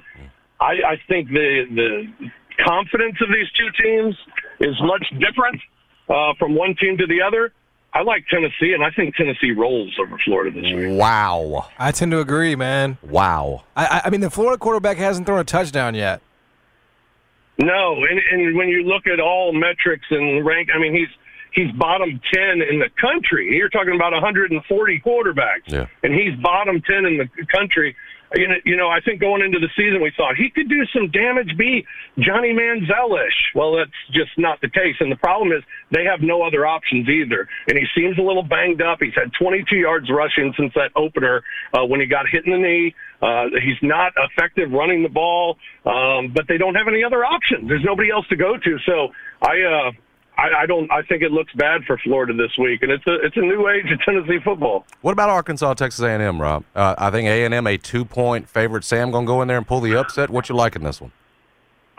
I think the confidence of these 2 teams is much different from one team to the other. I like Tennessee, and I think Tennessee rolls over Florida this week. Wow. I tend to agree, man. Wow. I mean, the Florida quarterback hasn't thrown a touchdown yet. No, and when you look at all metrics and rank, I mean, he's bottom 10 in the country. You're talking about 140 quarterbacks, and he's bottom 10 in the country. You know, I think going into the season we thought he could do some damage, be Johnny Manziel-ish. Well, that's just not the case, and the problem is they have no other options either, and he seems a little banged up. He's had 22 yards rushing since that opener when he got hit in the knee. He's not effective running the ball, but they don't have any other options. There's nobody else to go to, so I think it looks bad for Florida this week, and it's a new age of Tennessee football. What about Arkansas, Texas A&M, Rob? I think A&M a 2-point favorite. Sam going to go in there and pull the upset. What you liking this one?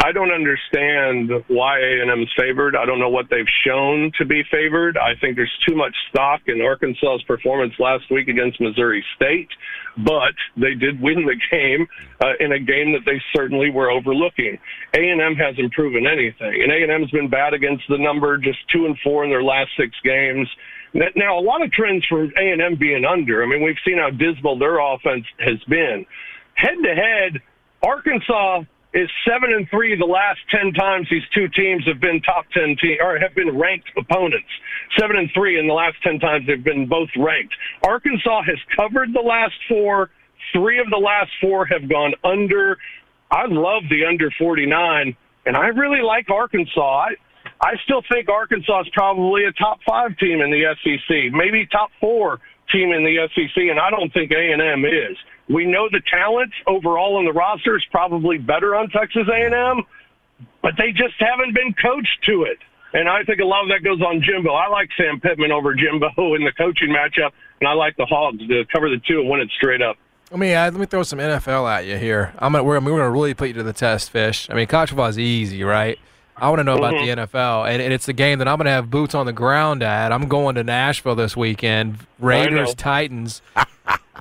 I don't understand why A&M's favored. I don't know what they've shown to be favored. I think there's too much stock in Arkansas's performance last week against Missouri State, but they did win the game in a game that they certainly were overlooking. A&M hasn't proven anything, and A&M's been bad against the number, just 2-4 in their last 6 games. Now, a lot of trends for A&M being under. I mean, we've seen how dismal their offense has been. Head-to-head, Arkansas is 7-3 the last 10 times these 2 teams have been top 10 team or have been ranked opponents. 7-3 in the last 10 times they've been both ranked. Arkansas has covered the last 4. 3 of the last 4 have gone under. I love the under 49, and I really like Arkansas. I still think Arkansas is probably a top 5 team in the SEC, maybe top 4 team in the SEC, and I don't think A&M is. We know the talent overall on the roster is probably better on Texas A&M, but they just haven't been coached to it. And I think a lot of that goes on Jimbo. I like Sam Pittman over Jimbo in the coaching matchup, and I like the Hogs to cover the 2 and win it straight up. Let me throw some NFL at you here. We're going to really put you to the test, Fish. I mean, college football is easy, right? I want to know about the NFL, and it's a game that I'm going to have boots on the ground at. I'm going to Nashville this weekend. Raiders, Titans.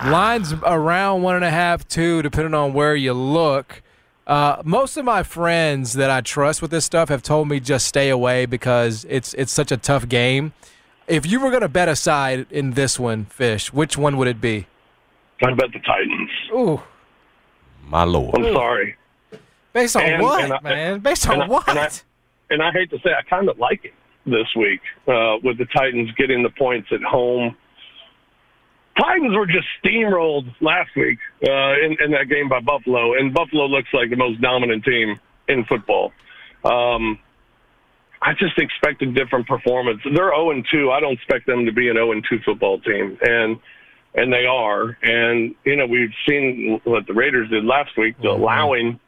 Lines around 1.5, 2, depending on where you look. Most of my friends that I trust with this stuff have told me just stay away because it's such a tough game. If you were going to bet a side in this one, Fish, which one would it be? I'd bet the Titans. Ooh. My Lord. I'm sorry. Based on man? Based on what? And I hate to say, I kind of like it this week with the Titans getting the points at home. Titans were just steamrolled last week in that game by Buffalo, and Buffalo looks like the most dominant team in football. I just expect a different performance. They're 0-2. I don't expect them to be an 0-2 football team, and they are. And, you know, we've seen what the Raiders did last week, allowing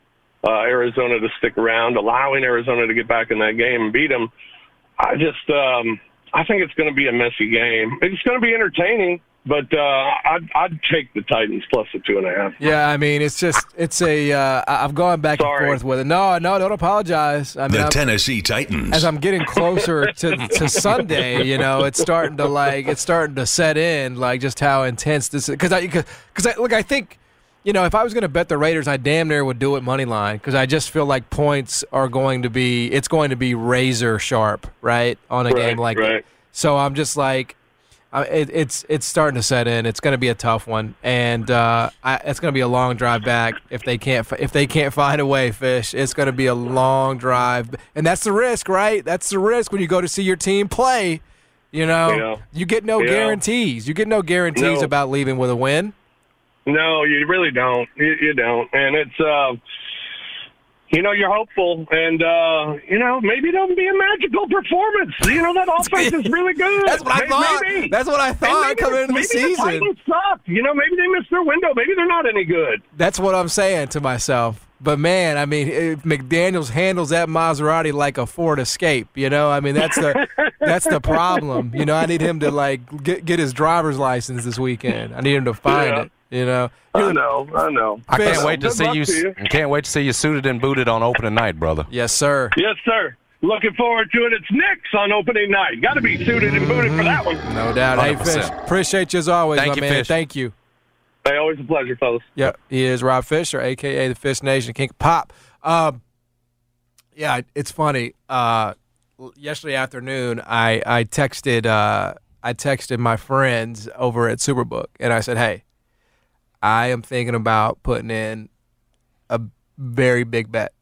Arizona to stick around, allowing Arizona to get back in that game and beat them. I think it's going to be a messy game. It's going to be entertaining. But I'd take the Titans plus the 2.5. Yeah, I mean, I've gone back and forth with it. No, don't apologize. I mean, Tennessee Titans. As I'm getting closer to Sunday, you know, it's starting to set in, like just how intense this is. Because I think, you know, if I was going to bet the Raiders, I damn near would do it money line because I just feel like points are going to be razor sharp, right, on a game like that. So I'm just like. It's starting to set in. It's going to be a tough one, and it's going to be a long drive back if they can't find a way, Fish. It's going to be a long drive, and that's the risk, right? That's the risk when you go to see your team play. You know, you get no guarantees. You get no guarantees about leaving with a win. No, you really don't. You don't, and it's. You know, you're hopeful, and, you know, maybe it'll be a magical performance. You know, that offense is really good. That's what I thought. Maybe. That's what I thought coming into the season. Maybe the Titans suck. You know, maybe they missed their window. Maybe they're not any good. That's what I'm saying to myself. But, man, I mean, if McDaniels handles that Maserati like a Ford Escape, you know, I mean, that's the problem. You know, I need him to, like, get his driver's license this weekend. I need him to find it. You know, I know. I can't wait to see you. Can't wait to see you suited and booted on opening night, brother. Yes, sir. Yes, sir. Looking forward to it. It's Knicks on opening night. Got to be suited and booted for that one. No doubt. 100%. Hey, Fish, appreciate you as always, man. Fish. Thank you. Hey, always a pleasure, fellas. Yep, he is Rob Fisher, a.k.a. the Fish Nation King of Pop. Yeah, it's funny. Yesterday afternoon, I texted my friends over at Superbook, and I said, hey. I am thinking about putting in a very big bet.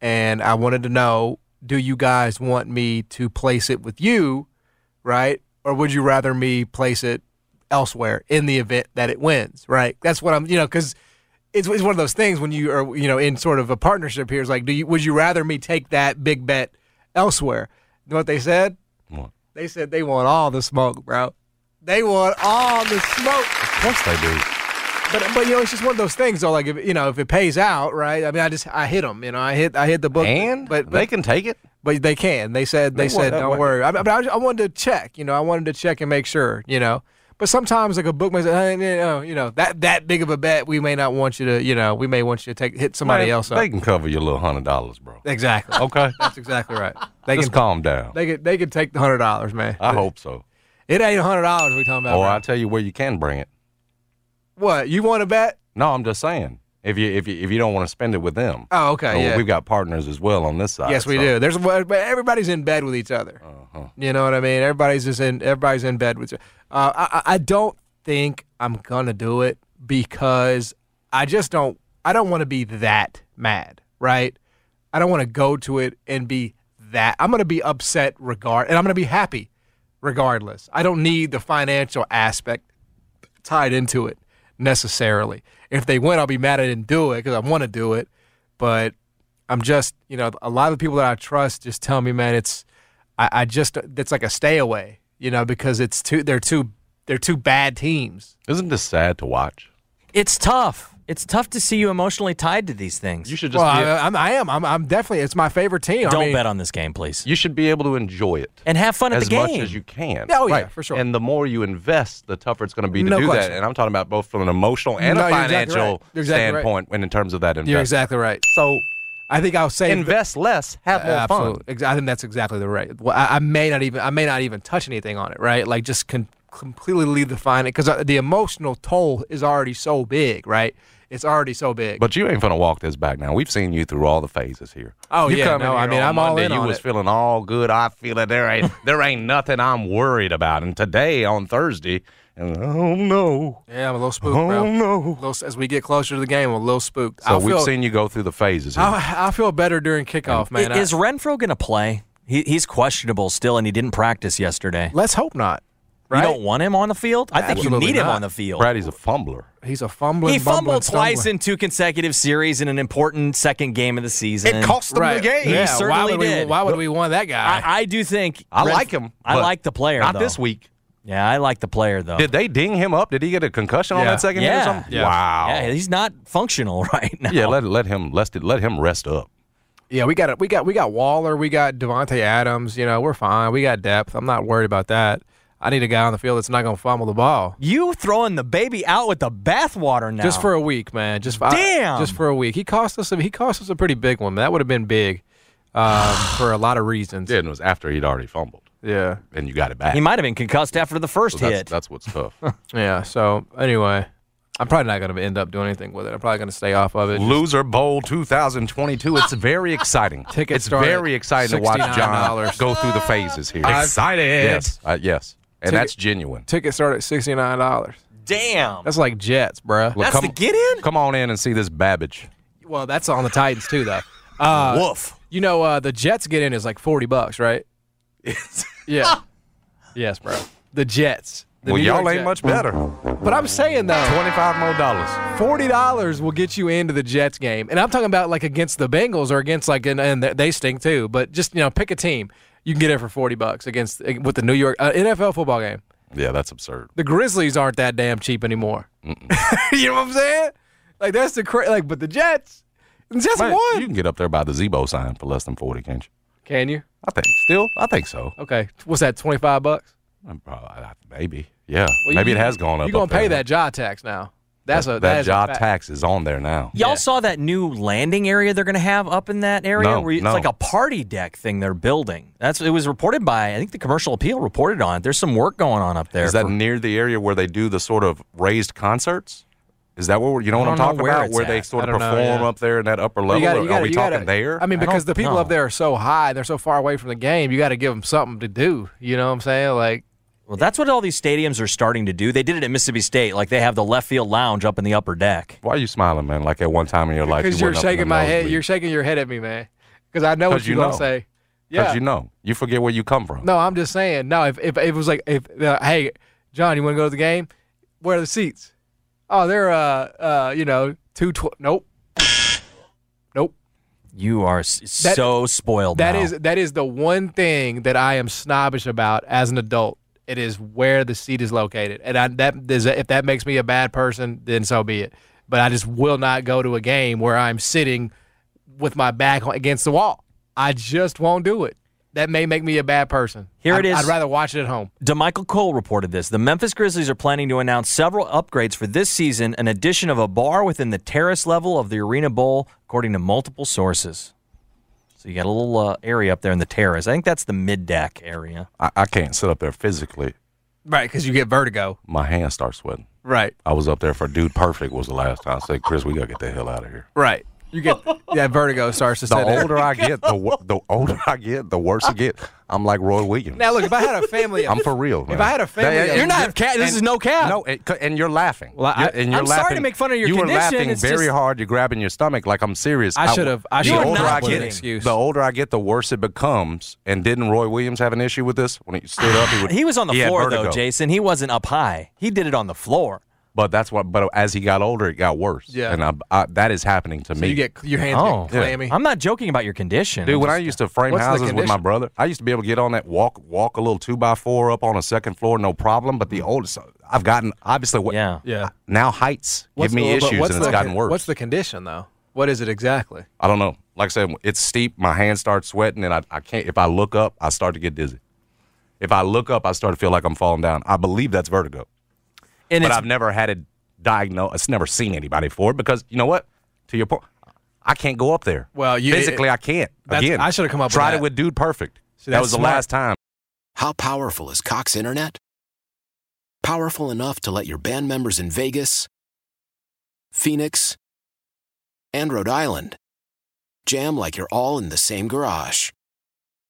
And I wanted to know, do you guys want me to place it with you, right? Or would you rather me place it elsewhere in the event that it wins, right? That's what I'm, you know, because it's one of those things when you are, you know, in sort of a partnership here. It's like, would you rather me take that big bet elsewhere? You know what they said? What? They said they want all the smoke, bro. They want all the smoke. Of course they do. But you know, it's just one of those things though. Like if, you know, if it pays out, right? I mean, I hit them. You know, I hit the book. And but they can take it. But they can. They said don't worry. I wanted to check. You know, I wanted to check and make sure. You know, but sometimes like a book may say, you know, that big of a bet, we may not want you to. You know, we may want you to hit somebody else up. They can cover your little $100, bro. Exactly. Okay, that's exactly right. They just can calm down. They can take the $100, man. I hope so. It ain't $100 we're talking about. Oh, I'll tell you where you can bring it. What, you want to bet? No, I'm just saying. If you don't want to spend it with them. Oh, okay. So yeah. We've got partners as well on this side. Yes, we do. Everybody's in bed with each other. Uh-huh. You know what I mean? Everybody's in bed with each other. I don't think I'm gonna do it because I don't want to be that mad, right? I don't want to go to it and be that. I'm gonna be upset and I'm gonna be happy. Regardless, I don't need the financial aspect tied into it necessarily. If they win, I'll be mad I didn't do it because I want to do it. But I'm just, you know, a lot of the people that I trust just tell me, man, it's like a stay away, you know, because they're two bad teams. Isn't this sad to watch? It's tough. It's tough to see you emotionally tied to these things. You should just. Well, I am. I'm definitely. It's my favorite team. Don't bet on this game, please. You should be able to enjoy it and have fun at the game as much as you can. Oh yeah, right. For sure. And the more you invest, the tougher it's going to be to do question. That. And I'm talking about both from an emotional and a financial standpoint, and in terms of that investment. You're exactly right. So I think I'll say invest less, have more fun. I think that's exactly the right. Well, I may not even touch anything on it. Right, like just completely leave the fine because the emotional toll is already so big, right? It's already so big. But you ain't gonna walk this back now. We've seen you through all the phases here. Oh you yeah, no, I mean I'm Monday, all in on it. You was feeling all good. I feel it. There ain't nothing I'm worried about. And today on Thursday, and oh no, yeah, I'm a little spooked. Oh bro. No, as we get closer to the game, I'm a little spooked. So we've seen you go through the phases. Here. I feel better during kickoff, man. Is Renfro gonna play? He's questionable still, and he didn't practice yesterday. Let's hope not. Right? You don't want him on the field? I think absolutely you need him on the field. Brady's a fumbler. He's a fumbling. He fumbled twice in two consecutive series in an important second game of the season. It cost them the game. Yeah, he certainly did. Why would we want that guy? I do think. I like him. I like the player, not though. This week. Yeah, I like the player, though. Did they ding him up? Did he get a concussion on that second game or something? Yeah. Wow. Yeah, he's not functional right now. Yeah, let him rest up. Yeah, we got Waller. We got Devontae Adams. You know, we're fine. We got depth. I'm not worried about that. I need a guy on the field that's not going to fumble the ball. You throwing the baby out with the bathwater now? Just for a week, man. Just for a week. He cost us a pretty big one. That would have been big for a lot of reasons. Yeah, and it was after he'd already fumbled. Yeah, and you got it back. He might have been concussed after the first hit. That's what's tough. Yeah. So anyway, I'm probably not going to end up doing anything with it. I'm probably going to stay off of it. Loser Bowl 2022. It's very exciting. Tickets. It's very exciting to watch John go through the phases here. Excited. Yes. Yes. And that's genuine. Tickets start at $69. Damn. That's like Jets, bro. Look, that's the get-in? Come on in and see this babbage. Well, that's on the Titans, too, though. Woof. You know, the Jets get-in is like $40, right? Yeah. Yes, bro. The Jets. Y'all ain't much better. But I'm saying, though. $25 more. $40 will get you into the Jets game. And I'm talking about, like, against the Bengals or against, like, and they stink, too. But just, you know, pick a team. You can get it for $40 with the New York NFL football game. Yeah, that's absurd. The Grizzlies aren't that damn cheap anymore. You know what I'm saying? Like that's the but the Jets won. You can get up there by the Zeebo sign for less than $40, can't you? Can you? I think so. Okay, what's that? $25? Maybe. Yeah. Well, maybe it has gone up. You're gonna pay that Ja tax now. That tax is on there now. Y'all saw that new landing area they're going to have up in that area? It's like a party deck thing they're building. It was reported by, I think the Commercial Appeal reported on it. There's some work going on up there. Is that near the area where they do the sort of raised concerts? Is that what you know what I'm talking about? Where they sort of perform up there in that upper level? Are we talking there? I mean, because the people up there are so high, they're so far away from the game, you got to give them something to do. You know what I'm saying? Like. Well, that's what all these stadiums are starting to do. They did it at Mississippi State. Like, they have the left field lounge up in the upper deck. Why are you smiling, man? Like, at one time in your life, because you're shaking my head. You're shaking your head at me, man. Because I know what you're going to say. Yeah. Because you know. You forget where you come from. No, I'm just saying. No, if it was like, hey, John, you want to go to the game? Where are the seats? Oh, they're, 220. Nope. You are so spoiled now. That is the one thing that I am snobbish about as an adult. It is where the seat is located, and if that makes me a bad person, then so be it. But I just will not go to a game where I'm sitting with my back against the wall. I just won't do it. That may make me a bad person. Here it is. I'd rather watch it at home. DeMichael Cole reported this. The Memphis Grizzlies are planning to announce several upgrades for this season, an addition of a bar within the terrace level of the Arena Bowl, according to multiple sources. So you got a little area up there in the terrace. I think that's the mid-deck area. I can't sit up there physically. Right, because you get vertigo. My hands start sweating. Right. I was up there for Dude Perfect was the last time. I said, Chris, we got to get the hell out of here. Right. You get vertigo starts to set in. The older I get, the worse it gets. I'm like Roy Williams. Now, look, if I had a family. I'm for real, man. If I had a family. You're not cap. This is no cap. No, and you're laughing. Well, I'm sorry to make fun of your condition. You were laughing hard. You're grabbing your stomach like I'm serious. The older I get, the worse it becomes. And didn't Roy Williams have an issue with this? When he stood up, he was on the floor, though, Jason. He wasn't up high. He did it on the floor. But that's what. But as he got older, it got worse. Yeah, and that is happening to me. You get your hands get clammy. Yeah. I'm not joking about your condition, dude. When I used to frame houses with my brother, I used to be able to get on that walk a little 2x4 up on a second floor, no problem. But the oldest, I've gotten obviously. Now heights give me issues, and it's gotten worse. What's the condition though? What is it exactly? I don't know. Like I said, it's steep. My hands start sweating, and I can't. If I look up, I start to get dizzy. If I look up, I start to feel like I'm falling down. I believe that's vertigo. And but I've never had it diagnosed. I've never seen anybody for it because, you know what? To your point, I can't go up there. Well, physically, I can't. Again, I should have come up with that. Tried it with Dude Perfect. See, that was the last time. How powerful is Cox Internet? Powerful enough to let your band members in Vegas, Phoenix, and Rhode Island jam like you're all in the same garage.